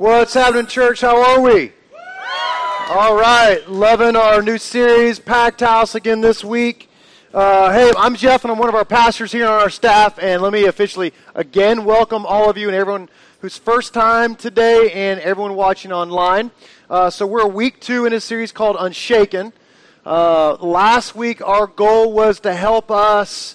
What's happening, church? How are we? All right, loving our new series, Packed House, again this week. Hey, I'm Jeff, and I'm one of our pastors here on our staff, and let me officially, again, welcome all of you and everyone who's first time today and everyone watching online. So we're week two in a series called Unshaken. Last week, our goal was to help us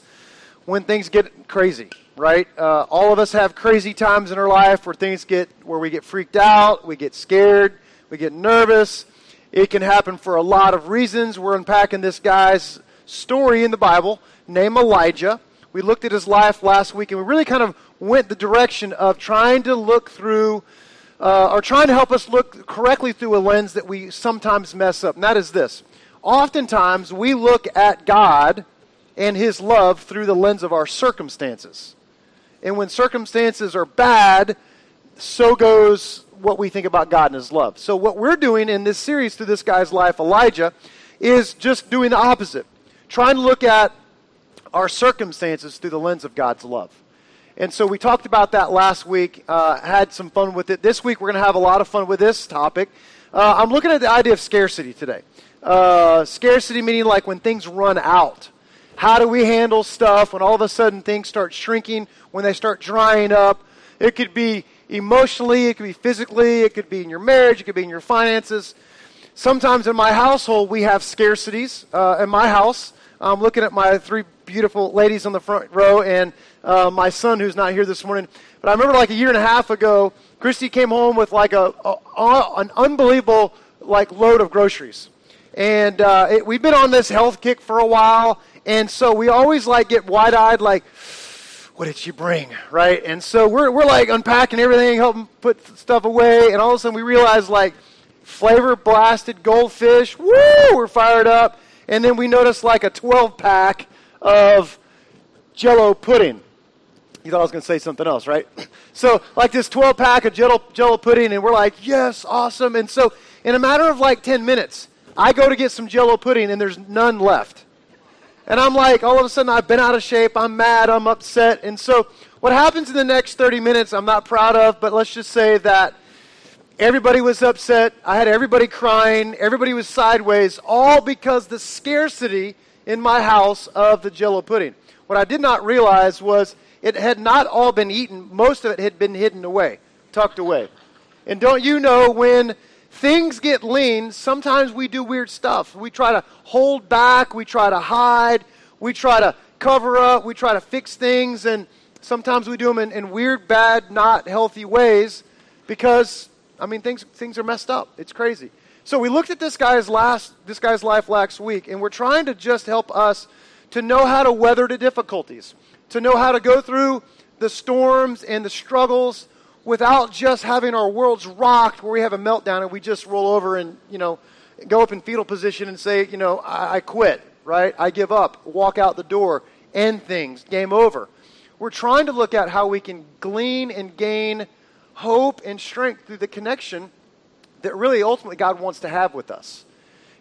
when things get crazy, right? All of us have crazy times in our life where we get freaked out, we get scared, we get nervous. It can happen for a lot of reasons. We're unpacking this guy's story in the Bible named Elijah. We looked at his life last week, and we really kind of went the direction of trying to look through, or trying to help us look correctly through a lens that we sometimes mess up, and that is this. Oftentimes, we look at God and his love through the lens of our circumstances. And when circumstances are bad, so goes what we think about God and his love. So what we're doing in this series through this guy's life, Elijah, is just doing the opposite. Trying to look at our circumstances through the lens of God's love. And so we talked about that last week, had some fun with it. This week we're going to have a lot of fun with this topic. I'm looking at the idea of scarcity today. Scarcity meaning like when things run out. How do we handle stuff when all of a sudden things start shrinking, when they start drying up? It could be emotionally, it could be physically, it could be in your marriage, it could be in your finances. Sometimes in my household, we have scarcities in my house. I'm looking at my three beautiful ladies on the front row and my son who's not here this morning. But I remember like a year and a half ago, Christy came home with like an unbelievable like load of groceries. And we've been on this health kick for a while, and so we always like get wide-eyed like, what did she bring, right? And so we're like unpacking everything, helping put stuff away, and all of a sudden we realize like flavor blasted goldfish, woo, we're fired up, and then we notice like a 12-pack of Jell-O pudding. You thought I was going to say something else, right? So like this 12-pack of Jell-O pudding, and we're like, yes, awesome. And so in a matter of like 10 minutes, I go to get some Jell-O pudding, and there's none left. And I'm like, all of a sudden, I've been out of shape. I'm mad. I'm upset. And so what happens in the next 30 minutes, I'm not proud of, but let's just say that everybody was upset. I had everybody crying. Everybody was sideways, all because the scarcity in my house of the Jell-O pudding. What I did not realize was it had not all been eaten. Most of it had been hidden away, tucked away. And don't you know when things get lean, sometimes we do weird stuff. We try to hold back, we try to hide, we try to cover up, we try to fix things, and sometimes we do them in weird, bad, not healthy ways because, I mean, things are messed up. It's crazy. So we looked at this guy's life last week, and we're trying to just help us to know how to weather the difficulties, to know how to go through the storms and the struggles without just having our worlds rocked where we have a meltdown and we just roll over and, you know, go up in fetal position and say, you know, I quit, right? I give up, walk out the door, end things, game over. We're trying to look at how we can glean and gain hope and strength through the connection that really ultimately God wants to have with us.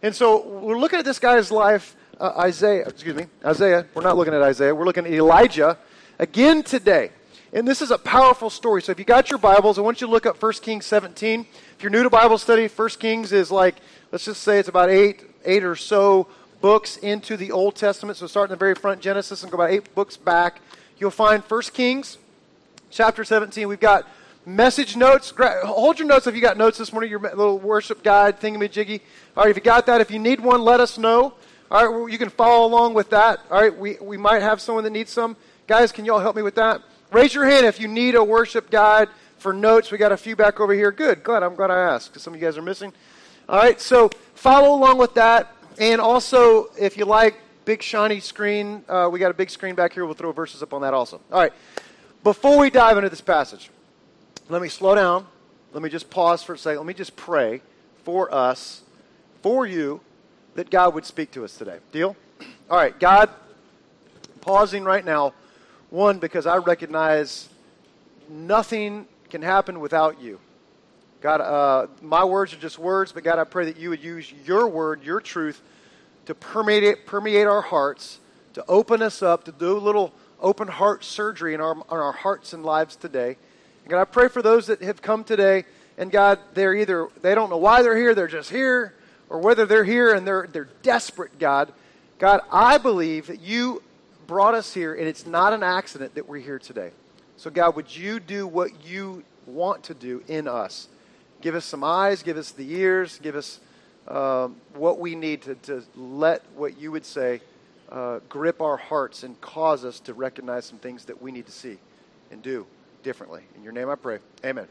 And so we're looking at this guy's life, Isaiah. We're not looking at Isaiah. We're looking at Elijah again today. And this is a powerful story. So if you got your Bibles, I want you to look up 1 Kings 17. If you're new to Bible study, 1 Kings is like, let's just say it's about eight or so books into the Old Testament. So start in the very front, Genesis, and go about 8 books back. You'll find 1 Kings chapter 17. We've got message notes. Hold your notes if you got notes this morning, your little worship guide, thingamajiggy. All right, if you got that, if you need one, let us know. All right, well, you can follow along with that. All right, we might have someone that needs some. Guys, can y'all help me with that? Raise your hand if you need a worship guide for notes. We got a few back over here. Good. I'm glad I asked because some of you guys are missing. All right, so follow along with that. And also, if you like, big shiny screen. We got a big screen back here. We'll throw verses up on that also. All right, before we dive into this passage, let me slow down. Let me just pause for a second. Let me just pray for us, for you, that God would speak to us today. Deal? All right, God, pausing right now. One, because I recognize nothing can happen without you. God, my words are just words, but God, I pray that you would use your word, your truth, to permeate our hearts, to open us up, to do a little open heart surgery on our hearts and lives today. And God, I pray for those that have come today And God, they're either, they don't know why they're here, they're just here, or whether they're here and they're desperate, God. God, I believe that you brought us here, and it's not an accident that we're here today. So God, would you do what you want to do in us? Give us some eyes, give us the ears, give us what we need to let what you would say grip our hearts and cause us to recognize some things that we need to see and do differently. In your name I pray. Amen.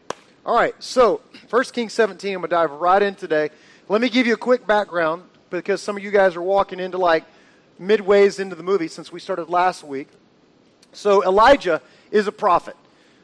All right, so 1 Kings 17, I'm going to dive right in today. Let me give you a quick background because some of you guys are walking into like midways into the movie since we started last week. So Elijah is a prophet.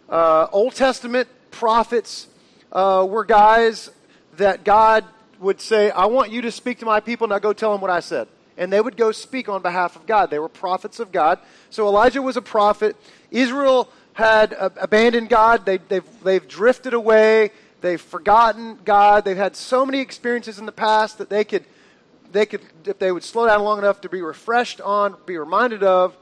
Old Testament prophets were guys that God would say, I want you to speak to my people, now go tell them what I said. And they would go speak on behalf of God. They were prophets of God. So Elijah was a prophet. Israel had abandoned God. They've drifted away. They've forgotten God. They've had so many experiences in the past that they could, if they would slow down long enough to be refreshed on, be reminded of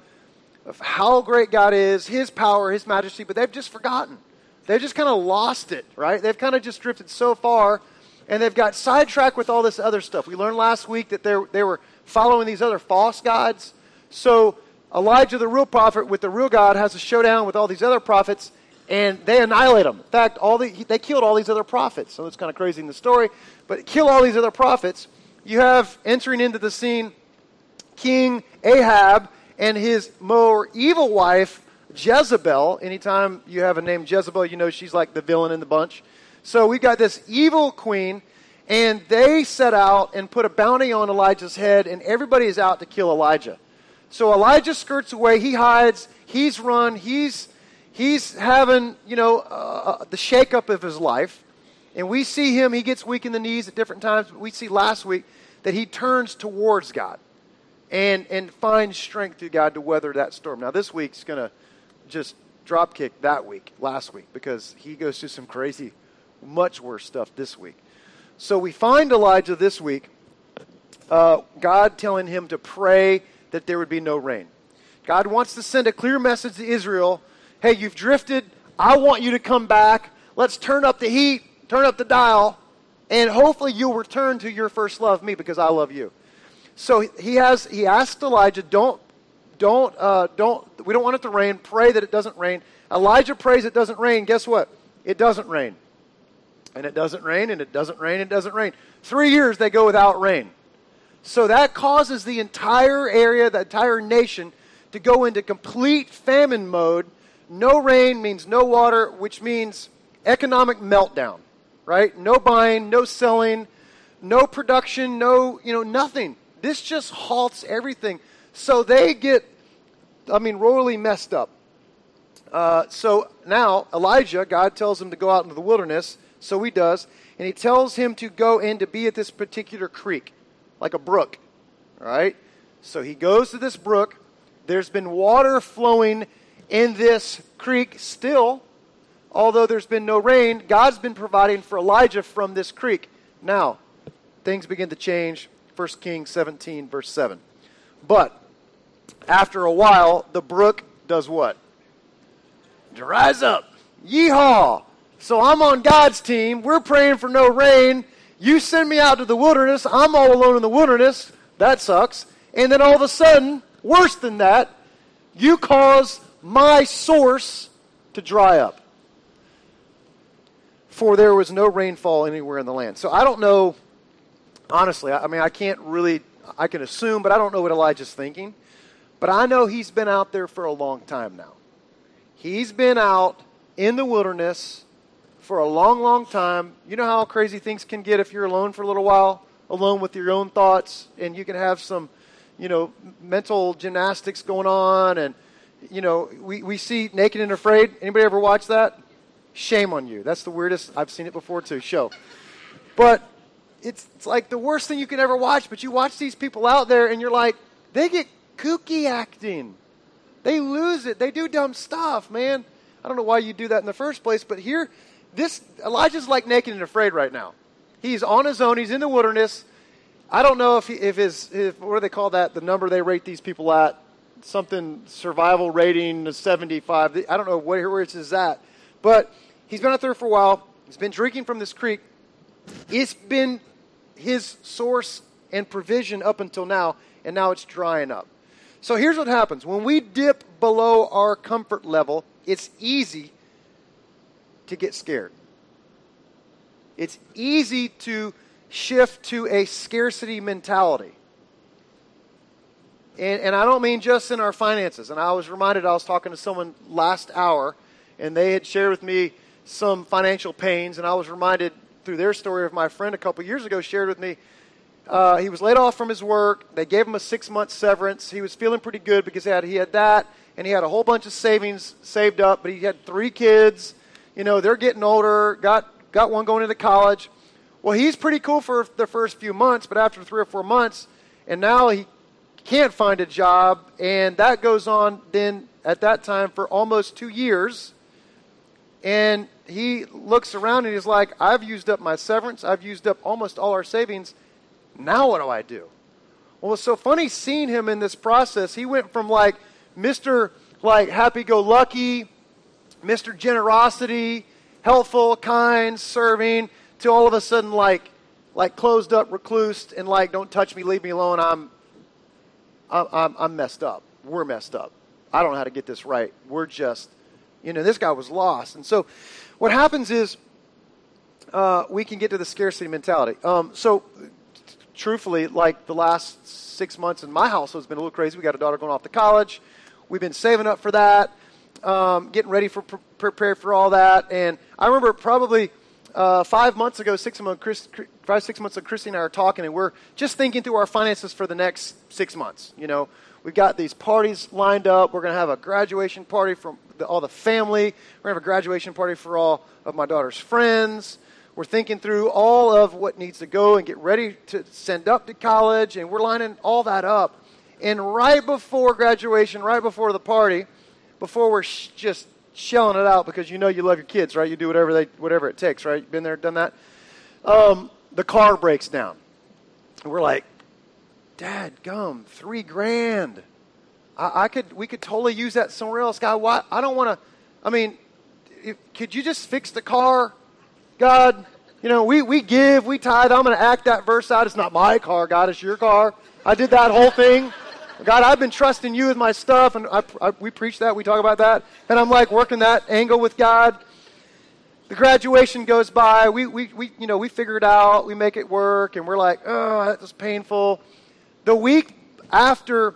how great God is, His power, His majesty, but they've just forgotten. They've just kind of lost it, right? They've kind of just drifted so far, and they've got sidetracked with all this other stuff. We learned last week that they were following these other false gods. So Elijah, the real prophet with the real God, has a showdown with all these other prophets, and they annihilate them. In fact, they killed all these other prophets. So it's kind of crazy in the story, but kill all these other prophets. You have, entering into the scene, King Ahab and his more evil wife, Jezebel. Anytime you have a name Jezebel, you know she's like the villain in the bunch. So we've got this evil queen, and they set out and put a bounty on Elijah's head, and everybody is out to kill Elijah. So Elijah skirts away, he hides, he's run, he's having, the shakeup of his life. And we see him, he gets weak in the knees at different times, but we see last week that he turns towards God and finds strength through God to weather that storm. Now this week's going to just dropkick last week, because he goes through some crazy, much worse stuff this week. So we find Elijah this week, God telling him to pray that there would be no rain. God wants to send a clear message to Israel, hey, you've drifted, I want you to come back, let's turn up the heat, turn up the dial, and hopefully you'll return to your first love, me, because I love you. So he asked Elijah, we don't want it to rain, pray that it doesn't rain. Elijah prays it doesn't rain, guess what? It doesn't rain. And it doesn't rain, and it doesn't rain, and it doesn't rain. 3 years they go without rain. So that causes the entire area, the entire nation, to go into complete famine mode. No rain means no water, which means economic meltdown, right? No buying, no selling, no production, nothing. This just halts everything. So they get, royally messed up. So now Elijah, God tells him to go out into the wilderness, so he does, and he tells him to go in to be at this particular creek, like a brook, all right? So he goes to this brook. There's been water flowing in this creek still, although there's been no rain. God's been providing for Elijah from this creek. Now, things begin to change, 1 Kings 17, verse 7. But after a while, the brook does what? Dries up. Yeehaw! So I'm on God's team. We're praying for no rain. You send me out to the wilderness. I'm all alone in the wilderness. That sucks. And then all of a sudden, worse than that, you cause my source to dry up. For there was no rainfall anywhere in the land. So I don't know, honestly, I can assume, but I don't know what Elijah's thinking. But I know he's been out there for a long time now. He's been out in the wilderness for a long, long time. You know how crazy things can get if you're alone for a little while, alone with your own thoughts, and you can have some, mental gymnastics going on, and, we see Naked and Afraid. Anybody ever watch that? Shame on you. That's the weirdest, I've seen it before too, show. But it's like the worst thing you can ever watch, but you watch these people out there, and you're like, they get kooky acting. They lose it. They do dumb stuff, man. I don't know why you do that in the first place, but here... Elijah's like Naked and Afraid right now. He's on his own. He's in the wilderness. I don't know if what do they call that? The number they rate these people at, something survival rating 75. I don't know where it's at. But he's been out there for a while. He's been drinking from this creek. It's been his source and provision up until now, and now it's drying up. So here's what happens. When we dip below our comfort level, it's easy to get scared. It's easy to shift to a scarcity mentality. And I don't mean just in our finances. And I was reminded, I was talking to someone last hour, and they had shared with me some financial pains, and I was reminded through their story of my friend a couple years ago shared with me, he was laid off from his work. They gave him a 6-month severance. He was feeling pretty good because he had that, and he had a whole bunch of savings saved up, but he had 3 kids. You know, they're getting older, got one going into college. Well, he's pretty cool for the first few months, but after 3 or 4 months, and now he can't find a job, and that goes on then at that time for almost 2 years, and he looks around and he's like, I've used up my severance, I've used up almost all our savings, now what do I do? Well, it's so funny seeing him in this process. He went from like Mr. like happy-go-lucky, Mr. generosity, helpful, kind, serving, to all of a sudden like closed up, recluse, and like, don't touch me, leave me alone, I'm messed up. We're messed up. I don't know how to get this right. We're just, you know, this guy was lost. And so what happens is we can get to the scarcity mentality. Truthfully, like the last 6 months in my household has been a little crazy. We got a daughter going off to college. We've been saving up for that, getting ready for, prepared for all that. And I remember probably 5 months ago, 6 months ago, Christy and I are talking, and we're just thinking through our finances for the next 6 months. You know, we've got these parties lined up. We're going to have a graduation party for all the family. We're going to have a graduation party for all of my daughter's friends. We're thinking through all of what needs to go and get ready to send up to college, and we're lining all that up. And right before graduation, right before the party, before we're just shelling it out, because you know you love your kids, right? You do whatever it takes, right? Been there, done that. The car breaks down. And we're like, dadgum, $3,000. We could totally use that somewhere else. God, why? I don't want to, I mean, could you just fix the car? God, you know, we give, we tithe. I'm going to act that verse out. It's not my car, God, it's your car. I did that whole thing. God, I've been trusting you with my stuff, and we preach that, we talk about that, and I'm like working that angle with God. The graduation goes by, we figure it out, we make it work, and we're like, oh, that was painful. The week after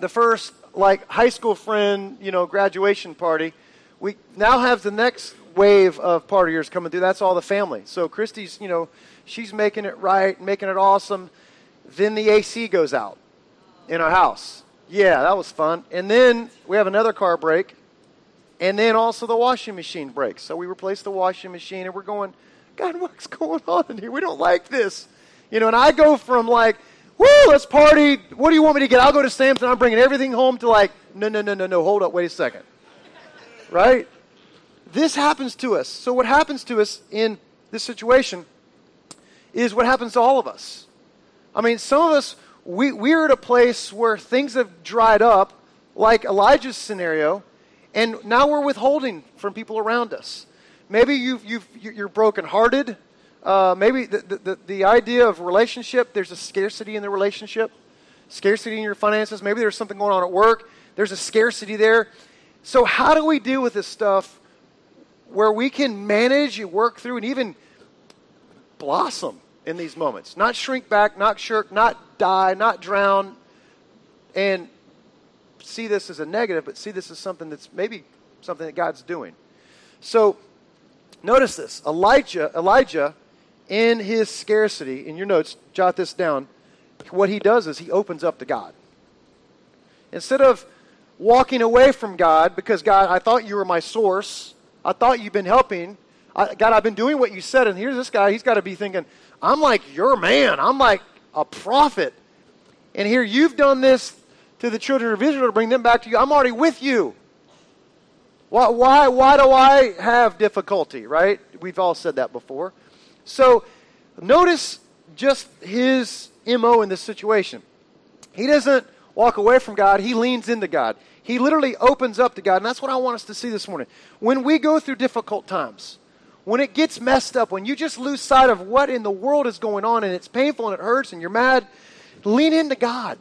the first like high school friend, you know, graduation party, we now have the next wave of partiers coming through. That's all the family. So Christy's, you know, she's making it right, making it awesome. Then the AC goes out in our house. Yeah, that was fun. And then we have another car break. And then also the washing machine breaks. So we replace the washing machine, and we're going, God, what's going on in here? We don't like this. You know, and I go from like, woo, let's party. What do you want me to get? I'll go to Sam's and I'm bringing everything home to like, no, hold up, wait a second. Right? This happens to us. So what happens to us in this situation is what happens to all of us. I mean, some of us, we're at a place where things have dried up, like Elijah's scenario, and now we're withholding from people around us. Maybe you're brokenhearted. Maybe the idea of relationship, there's a scarcity in the relationship, scarcity in your finances. Maybe there's something going on at work. There's a scarcity there. So how do we deal with this stuff where we can manage and work through and even blossom in these moments? Not shrink back, not shirk, not die, not drown, and see this as a negative, but see this as something that's maybe something that God's doing. So notice this. Elijah, in his scarcity, in your notes, jot this down, what he does is he opens up to God. Instead of walking away from God, because God, I thought you were my source, I thought you've been helping, God, I've been doing what you said, and here's this guy, he's got to be thinking, I'm like your man, I'm like a prophet, and here you've done this to the children of Israel to bring them back to you, I'm already with you. Why do I have difficulty, right? We've all said that before. So notice just his MO in this situation. He doesn't walk away from God, he leans into God. He literally opens up to God, and that's what I want us to see this morning. When we go through difficult times, When it gets messed up, when you just lose sight of what in the world is going on and it's painful and it hurts and you're mad, lean into God.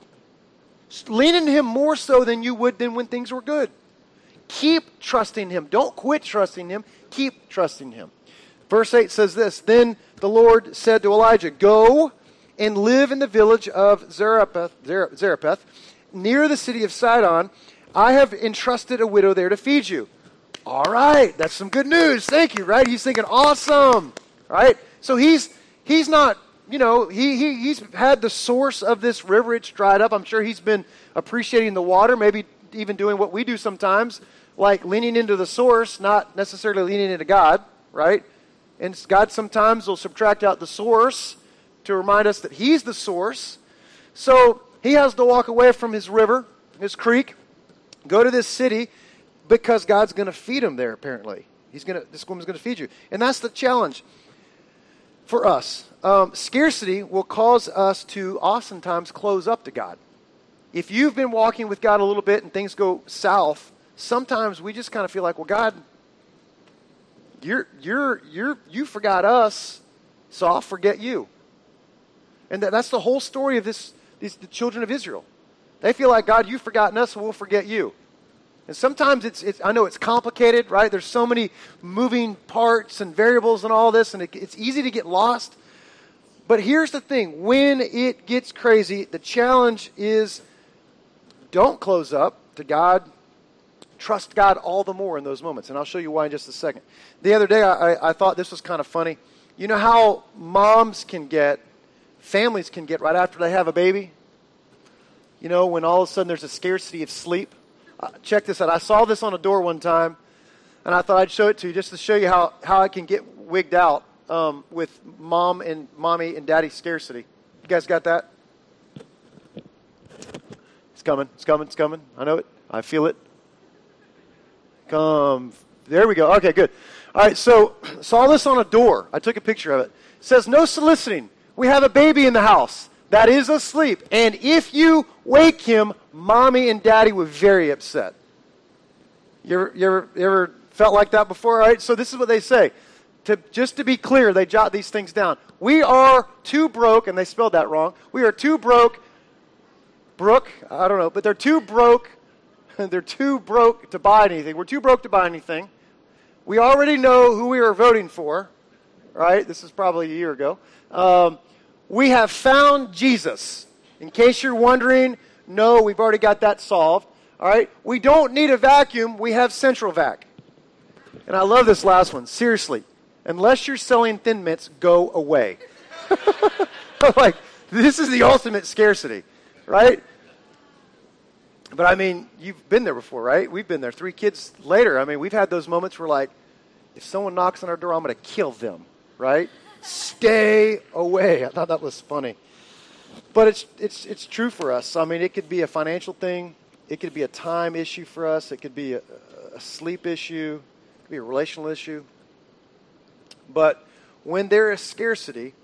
Lean into Him more so than you would than when things were good. Keep trusting Him. Don't quit trusting Him. Keep trusting Him. Verse 8 says this, Then the Lord said to Elijah, Go and live in the village of Zarephath, near the city of Sidon. I have entrusted a widow there to feed you. All right, that's some good news. Thank you, right? He's thinking, awesome, right? So he's not, you know, he's had the source of this river. It's dried up. I'm sure he's been appreciating the water, maybe even doing what we do sometimes, like leaning into the source, not necessarily leaning into God, right? And God sometimes will subtract out the source to remind us that He's the source. So he has to walk away from his river, his creek, go to this city, because God's going to feed him there, apparently. This woman's going to feed you. And that's the challenge for us. Scarcity will cause us to oftentimes close up to God. If you've been walking with God a little bit and things go south, sometimes we just kind of feel like, well, God, you forgot us, so I'll forget you. And that's the whole story of the children of Israel. They feel like, God, you've forgotten us, so we'll forget you. And sometimes I know it's complicated, right? There's so many moving parts and variables and all this, and it's easy to get lost. But here's the thing. When it gets crazy, the challenge is don't close up to God. Trust God all the more in those moments. And I'll show you why in just a second. The other day, I thought this was kind of funny. You know how families can get right after they have a baby? You know, when all of a sudden there's a scarcity of sleep. Check this out. I saw this on a door one time, and I thought I'd show it to you just to show you how I can get wigged out with mommy and daddy scarcity. You guys got that? It's coming. It's coming. It's coming. I know it. I feel it. Come. There we go. Okay, good. All right, so saw this on a door. I took a picture of it. It says, no soliciting. We have a baby in the house that is asleep, and if you wake him, mommy and daddy were very upset. You ever felt like that before? All right, so this is what they say. Just to be clear, they jot these things down. We are too broke, and they spelled that wrong. We are too broke. Brooke, I don't know, but they're too broke. They're too broke to buy anything. We're too broke to buy anything. We already know who we are voting for, right? This is probably a year ago. We have found Jesus. In case you're wondering, no, we've already got that solved. All right? We don't need a vacuum. We have Central Vac. And I love this last one. Seriously. Unless you're selling Thin Mints, go away. Like, this is the ultimate scarcity, right? But, I mean, you've been there before, right? We've been there. 3 kids later. I mean, we've had those moments where, like, if someone knocks on our door, I'm going to kill them, right? Stay away. I thought that was funny. But it's true for us. I mean, it could be a financial thing. It could be a time issue for us. It could be a sleep issue. It could be a relational issue. But when there is scarcity,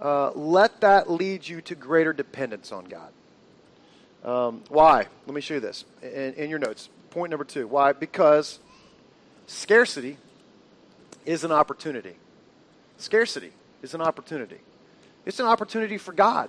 let that lead you to greater dependence on God. Why? Let me show you this in your notes. Point number 2. Why? Because scarcity is an opportunity. Scarcity is an opportunity. It's an opportunity for God.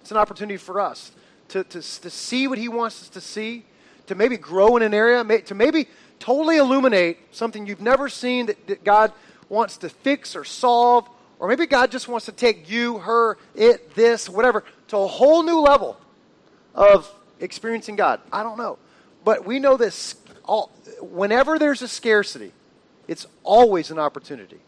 It's an opportunity for us to see what He wants us to see, to maybe grow in an area, to maybe totally illuminate something you've never seen that God wants to fix or solve, or maybe God just wants to take you, her, it, this, whatever, to a whole new level of experiencing God. I don't know. But we know this. Whenever there's a scarcity, it's always an opportunity.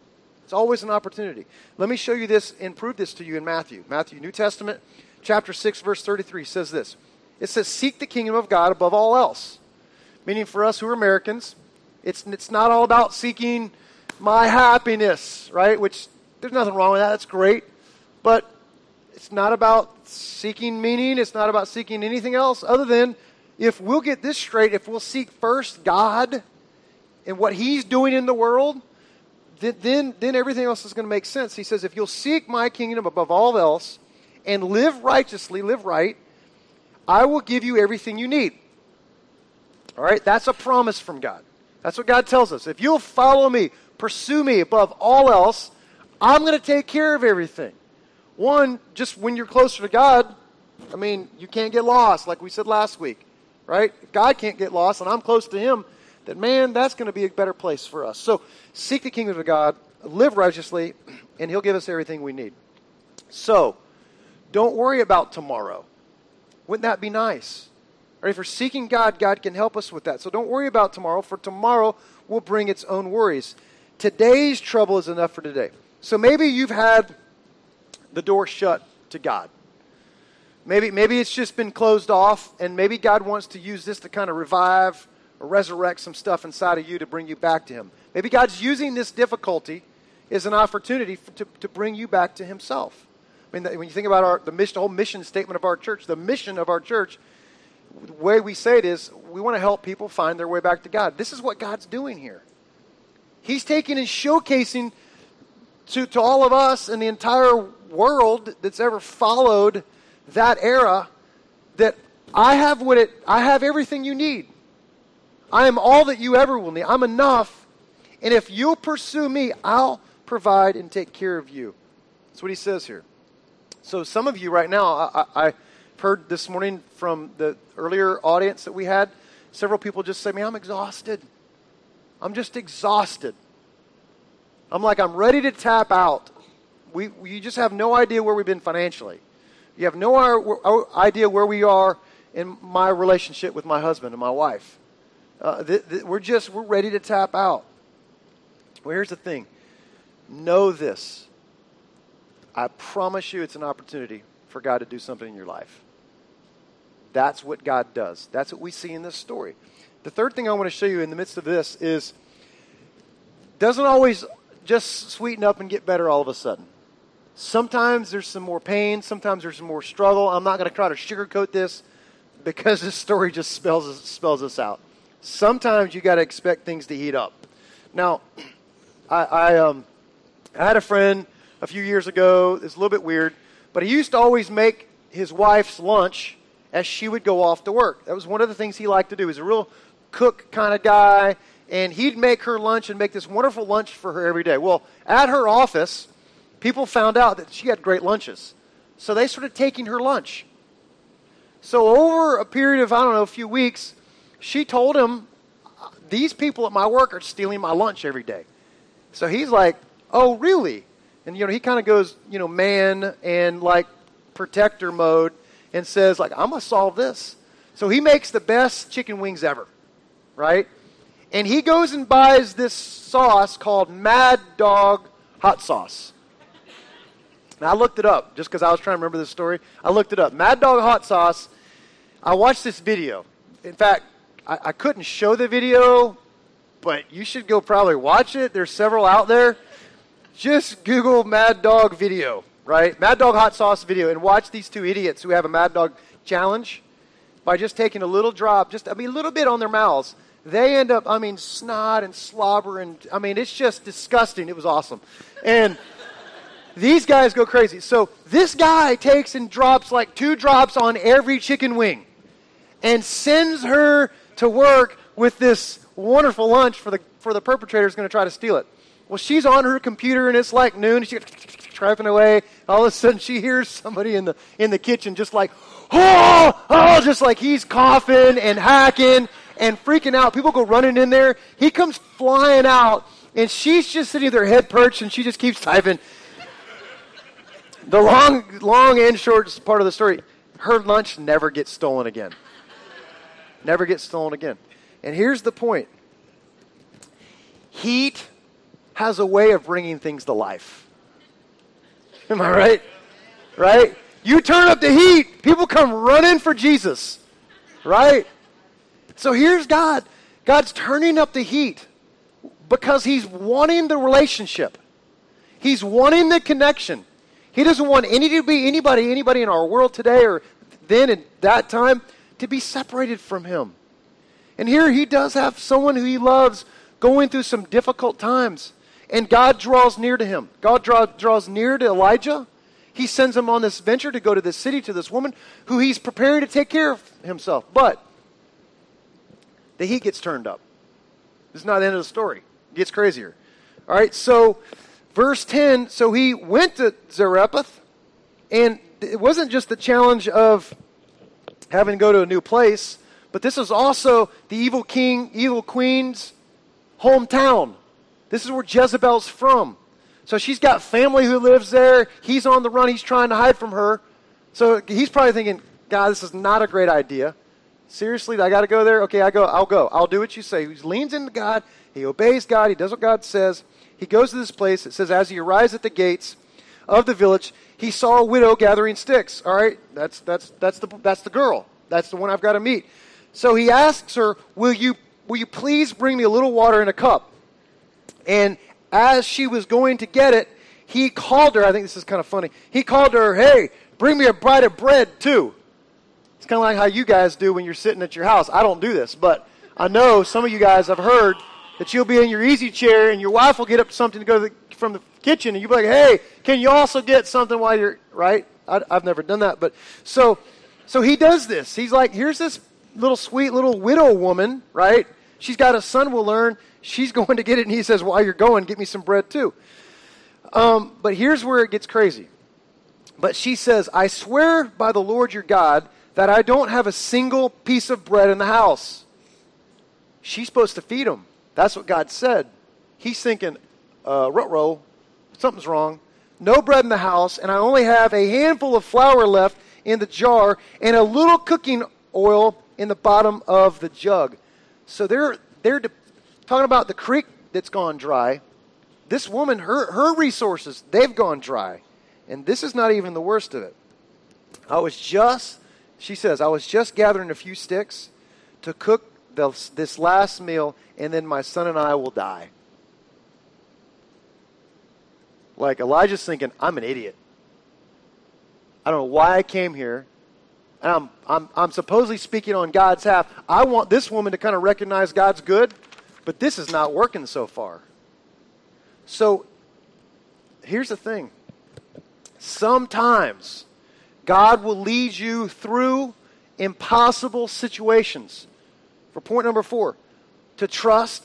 It's always an opportunity. Let me show you this and prove this to you in Matthew. Matthew, New Testament, chapter 6, verse 33 says this. It says, seek the kingdom of God above all else. Meaning for us who are Americans, it's not all about seeking my happiness, right? Which there's nothing wrong with that. That's great. But it's not about seeking meaning. It's not about seeking anything else other than if we'll get this straight, if we'll seek first God and what He's doing in the world, then everything else is going to make sense. He says, if you'll seek my kingdom above all else and live righteously, live right, I will give you everything you need. All right? That's a promise from God. That's what God tells us. If you'll follow me, pursue me above all else, I'm going to take care of everything. One, just when you're closer to God, I mean, you can't get lost, like we said last week, right? If God can't get lost and I'm close to him, then, man, that's going to be a better place for us. So seek the kingdom of God, live righteously, and he'll give us everything we need. So don't worry about tomorrow. Wouldn't that be nice? Right, if we're seeking God, God can help us with that. So don't worry about tomorrow, for tomorrow will bring its own worries. Today's trouble is enough for today. So maybe you've had the door shut to God. Maybe it's just been closed off, and maybe God wants to use this to kind of revive or resurrect some stuff inside of you to bring you back to him. Maybe God's using this difficulty as an opportunity to bring you back to himself. I mean, when you think about the mission, the whole mission statement of our church, the mission of our church, the way we say it is we want to help people find their way back to God. This is what God's doing here. He's taking and showcasing to all of us and the entire world that's ever followed that era that I have everything you need. I am all that you ever will need. I'm enough. And if you'll pursue me, I'll provide and take care of you. That's what he says here. So some of you right now, I've heard this morning from the earlier audience that we had, several people just say, man, I'm exhausted. I'm just exhausted. I'm ready to tap out. You just have no idea where we've been financially. You have no idea where we are in my relationship with my husband and my wife. We're ready to tap out. Well, here's the thing. Know this. I promise you it's an opportunity for God to do something in your life. That's what God does. That's what we see in this story. The third thing I want to show you in the midst of this is doesn't always just sweeten up and get better all of a sudden. Sometimes there's some more pain. Sometimes there's some more struggle. I'm not going to try to sugarcoat this because this story just spells us out. Sometimes you got to expect things to heat up. Now, I had a friend a few years ago. It's a little bit weird, but he used to always make his wife's lunch as she would go off to work. That was one of the things he liked to do. He's a real cook kind of guy, and he'd make her lunch and make this wonderful lunch for her every day. Well, at her office, people found out that she had great lunches, so they started taking her lunch. So over a period of, a few weeks, she told him, these people at my work are stealing my lunch every day. So he's like, oh, really? And, he kind of goes, man and, protector mode and says, I'm going to solve this. So he makes the best chicken wings ever, right? And he goes and buys this sauce called Mad Dog Hot Sauce. And I looked it up just because I was trying to remember this story. I looked it up. Mad Dog Hot Sauce. I watched this video. In fact, I couldn't show the video, but you should go probably watch it. There's several out there. Just Google Mad Dog video, right? Mad Dog Hot Sauce video, and watch these two idiots who have a Mad Dog challenge by just taking a little drop, a little bit on their mouths. They end up, snot and slobber, and, it's just disgusting. It was awesome. And these guys go crazy. So this guy takes and drops two drops on every chicken wing and sends her to work with this wonderful lunch for the perpetrator who's going to try to steal it. Well, she's on her computer, and it's noon, and she's typing away. All of a sudden, she hears somebody in the kitchen just he's coughing and hacking and freaking out. People go running in there. He comes flying out, and she's just sitting with her head perched, and she just keeps typing. The long and short part of the story, her lunch never gets stolen again. Never gets stolen again. And here's the point. Heat has a way of bringing things to life. Am I right? Right? You turn up the heat, people come running for Jesus. Right? So here's God. God's turning up the heat because he's wanting the relationship. He's wanting the connection. He doesn't want anybody in our world today or then at that time to be separated from him. And here he does have someone who he loves going through some difficult times. And God draws near to him. God draws near to Elijah. He sends him on this venture to go to this city, to this woman who he's preparing to take care of himself. But the heat gets turned up. This is not the end of the story. It gets crazier. All right, so verse 10, so he went to Zarephath, and it wasn't just the challenge of having to go to a new place, but this is also the evil king, evil queen's hometown. This is where Jezebel's from. So she's got family who lives there. He's on the run. He's trying to hide from her. So he's probably thinking, God, this is not a great idea. Seriously, I got to go there? Okay, I'll go. I'll do what you say. He leans into God. He obeys God. He does what God says. He goes to this place. It says, as he arrives at the gates of the village, he saw a widow gathering sticks. All right, that's the girl. That's the one I've got to meet. So he asks her, will you please bring me a little water in a cup? And as she was going to get it, he called her. I think this is kind of funny. He called her, hey, bring me a bite of bread too. It's kind of like how you guys do when you're sitting at your house. I don't do this, but I know some of you guys have heard that you'll be in your easy chair and your wife will get up something to go to from the kitchen, and you'll be like, hey, can you also get something while you're, right? I've never done that. But so he does this. He's like, here's this little sweet little widow woman, right? She's got a son, we'll learn. She's going to get it, and he says, while you're going, get me some bread too. But here's where it gets crazy. But she says, I swear by the Lord your God that I don't have a single piece of bread in the house. She's supposed to feed him. That's what God said. He's thinking, ruh-roh, something's wrong. No bread in the house, and I only have a handful of flour left in the jar and a little cooking oil in the bottom of the jug. So they're talking about the creek that's gone dry. This woman, her resources, they've gone dry. And this is not even the worst of it. She says, I was just gathering a few sticks to cook this last meal, and then my son and I will die. Like, Elijah's thinking, I'm an idiot. I don't know why I came here. And I'm supposedly speaking on God's half. I want this woman to kind of recognize God's good, but this is not working so far. So here's the thing. Sometimes God will lead you through impossible situations. For point number 4, to trust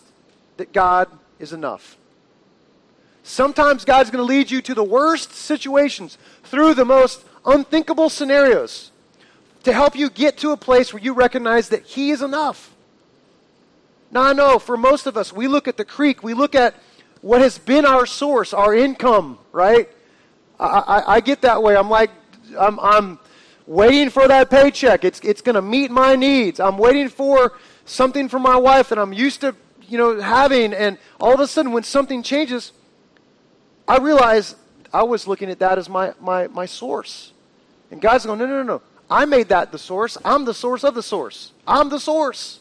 that God is enough. Sometimes God's going to lead you to the worst situations, through the most unthinkable scenarios, to help you get to a place where you recognize that He is enough. Now, I know for most of us, we look at the creek, we look at what has been our source, our income, right? I get that way. I'm like, I'm waiting for that paycheck. It's going to meet my needs. I'm waiting for something from my wife that I'm used to, having. And all of a sudden, when something changes, I realize I was looking at that as my source. And God's going, no. I made that the source. I'm the source of the source. I'm the source.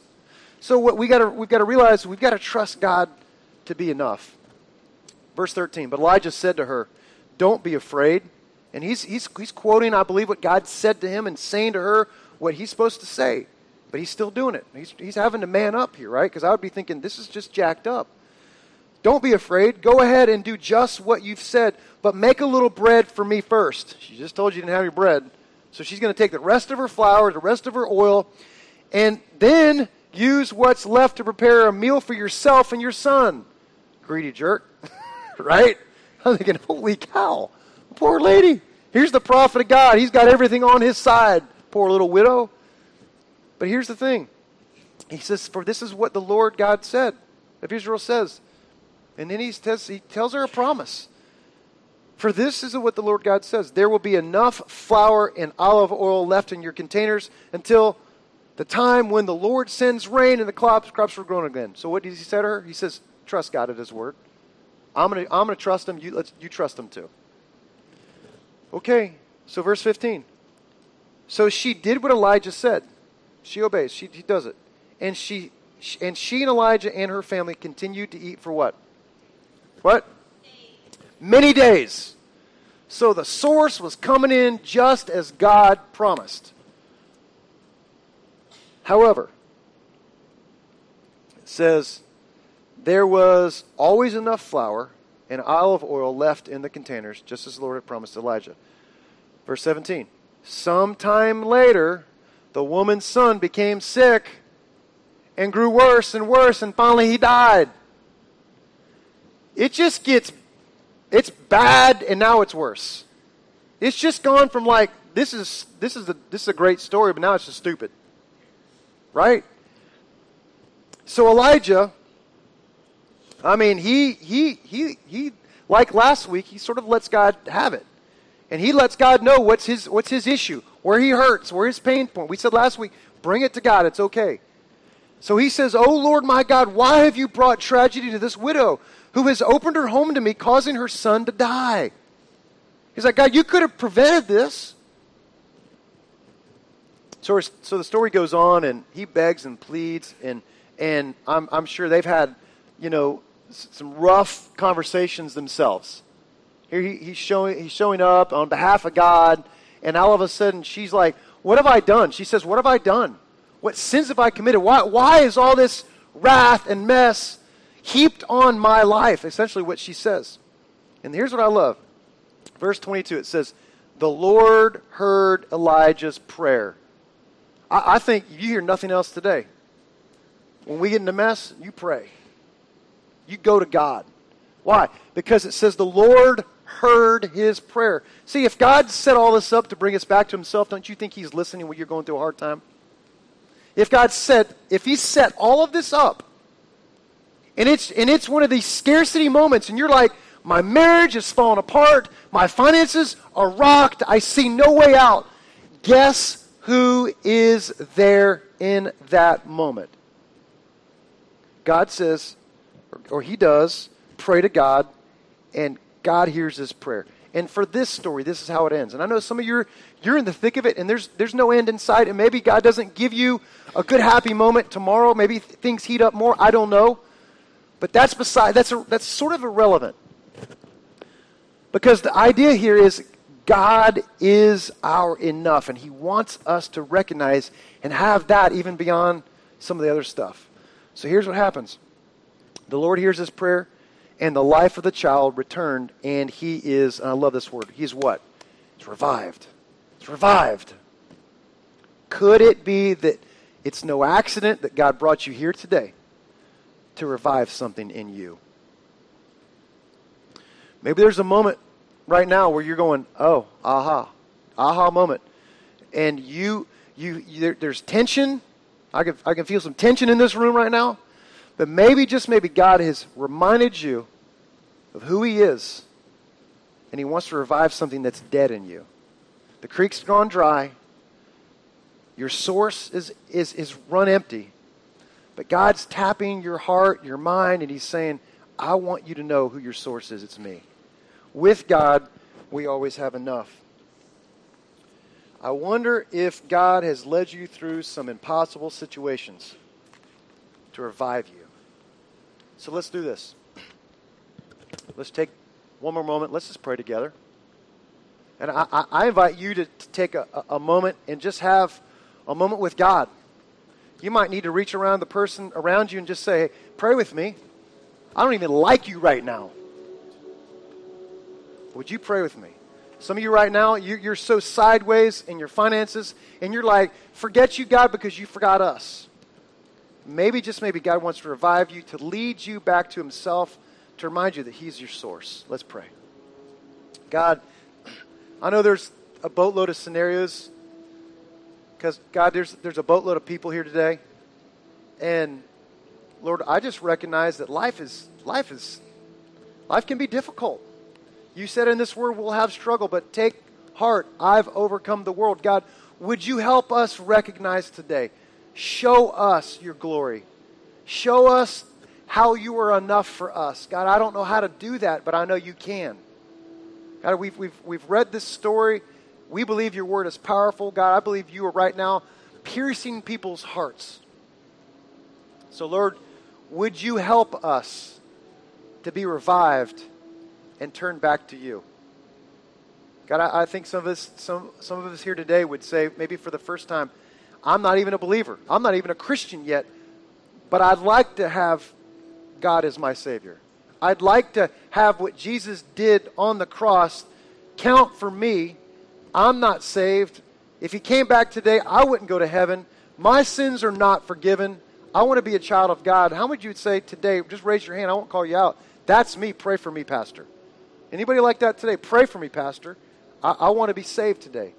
So what we've got to realize, we've got to trust God to be enough. Verse 13, but Elijah said to her, don't be afraid. And he's quoting, I believe, what God said to him and saying to her what he's supposed to say. But he's still doing it. He's having to man up here, right? Because I would be thinking, this is just jacked up. Don't be afraid. Go ahead and do just what you've said, but make a little bread for me first. She just told you didn't have your bread. So she's going to take the rest of her flour, the rest of her oil, and then use what's left to prepare a meal for yourself and your son. Greedy jerk, right? I'm thinking, holy cow, poor lady. Here's the prophet of God. He's got everything on his side, poor little widow. But here's the thing. He says, for this is what the Lord God said, of Israel says. And then he tells her a promise. For this is what the Lord God says. There will be enough flour and olive oil left in your containers until the time when the Lord sends rain and the crops are grown again. So what does he say to her? He says, trust God at his word. I'm gonna trust him. You trust him too. Okay, so verse 15. So she did what Elijah said. She obeys. She does it. And she and Elijah and her family continued to eat for what? What? Many days. So the source was coming in just as God promised. However, it says, there was always enough flour and olive oil left in the containers, just as the Lord had promised Elijah. Verse 17, sometime later, the woman's son became sick and grew worse and worse, and finally he died. It just gets, it's bad, and now it's worse. It's just gone from like, this is a great story, but now it's just stupid. Right? So Elijah, I mean, he like last week, he sort of lets God have it. And he lets God know what's his issue, where he hurts, where his pain point. We said last week, bring it to God, it's okay. So he says, "O Lord my God, why have you brought tragedy to this widow who has opened her home to me, causing her son to die?" He's like, God, you could have prevented this. So the story goes on, and he begs and pleads, and I'm sure they've had, you know, some rough conversations themselves. Here he's showing up on behalf of God, and all of a sudden she's like, "What have I done?" She says, "What have I done? What sins have I committed? Why is all this wrath and mess heaped on my life?" Essentially what she says. And here's what I love. Verse 22, it says, "The Lord heard Elijah's prayer." I think you hear nothing else today. When we get in a mess, you pray. You go to God. Why? Because it says the Lord heard his prayer. See, if God set all this up to bring us back to himself, don't you think he's listening when you're going through a hard time? If he set all of this up, and it's one of these scarcity moments, and you're like, my marriage is falling apart, my finances are rocked, I see no way out. Guess who is there in that moment? God says, or he does, pray to God, and God hears his prayer. And for this story, this is how it ends. And I know some of you're in the thick of it, and there's no end in sight, and maybe God doesn't give you a good happy moment tomorrow. Maybe things heat up more. I don't know. But that's sort of irrelevant. Because the idea here is God is our enough, and he wants us to recognize and have that even beyond some of the other stuff. So here's what happens. The Lord hears his prayer, and the life of the child returned, and he is, and I love this word, he's what? It's revived. It's revived. Could it be that it's no accident that God brought you here today to revive something in you? Maybe there's a moment right now where you're going, oh, aha moment. And there's tension. I can feel some tension in this room right now. But maybe, just maybe, God has reminded you of who he is, and he wants to revive something that's dead in you. The creek's gone dry. Your source is run empty. But God's tapping your heart, your mind, and he's saying, I want you to know who your source is. It's me. With God, we always have enough. I wonder if God has led you through some impossible situations to revive you. So let's do this. Let's take one more moment. Let's just pray together. And I invite you to take a moment and just have a moment with God. You might need to reach around the person around you and just say, hey, pray with me. I don't even like you right now. Would you pray with me? Some of you right now, you're so sideways in your finances, and you're like, forget you, God, because you forgot us. Maybe, just maybe, God wants to revive you, to lead you back to himself, to remind you that he's your source. Let's pray. God, I know there's a boatload of scenarios, because, God, there's a boatload of people here today. And, Lord, I just recognize that life can be difficult. You said in this world we'll have struggle, but take heart, I've overcome the world. God, would you help us recognize today? Show us your glory. Show us how you are enough for us. God, I don't know how to do that, but I know you can. God, we've read this story. We believe your word is powerful. God, I believe you are right now piercing people's hearts. So, Lord, would you help us to be revived and turn back to you? God, I think some of us here today would say, maybe for the first time, I'm not even a believer. I'm not even a Christian yet, but I'd like to have God as my Savior. I'd like to have what Jesus did on the cross count for me. I'm not saved. If he came back today, I wouldn't go to heaven. My sins are not forgiven. I want to be a child of God. How would you say today, just raise your hand, I won't call you out, That's me. Pray for me, Pastor. Anybody like that today? Pray for me, Pastor. I want to be saved today.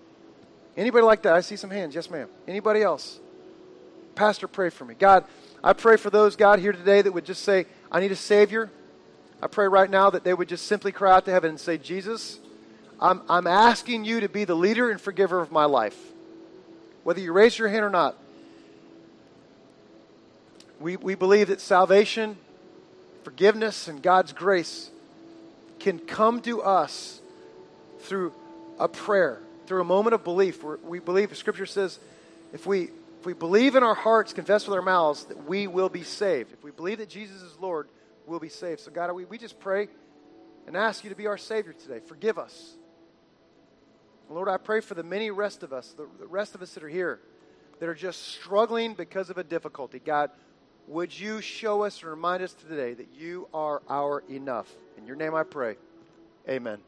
Anybody like that? I see some hands. Yes, ma'am. Anybody else? Pastor, pray for me. God, I pray for those, God, here today that would just say, I need a Savior. I pray right now that they would just simply cry out to heaven and say, Jesus, I'm asking you to be the leader and forgiver of my life. Whether you raise your hand or not, we believe that salvation, forgiveness, and God's grace can come to us through a prayer, through a moment of belief. We believe, Scripture says, if we believe in our hearts, confess with our mouths, that we will be saved. If we believe that Jesus is Lord, we'll be saved. So God, we just pray and ask you to be our Savior today. Forgive us. Lord, I pray for the many rest of us, the rest of us that are here, that are just struggling because of a difficulty. God, would you show us and remind us today that you are our enough? In your name I pray. Amen.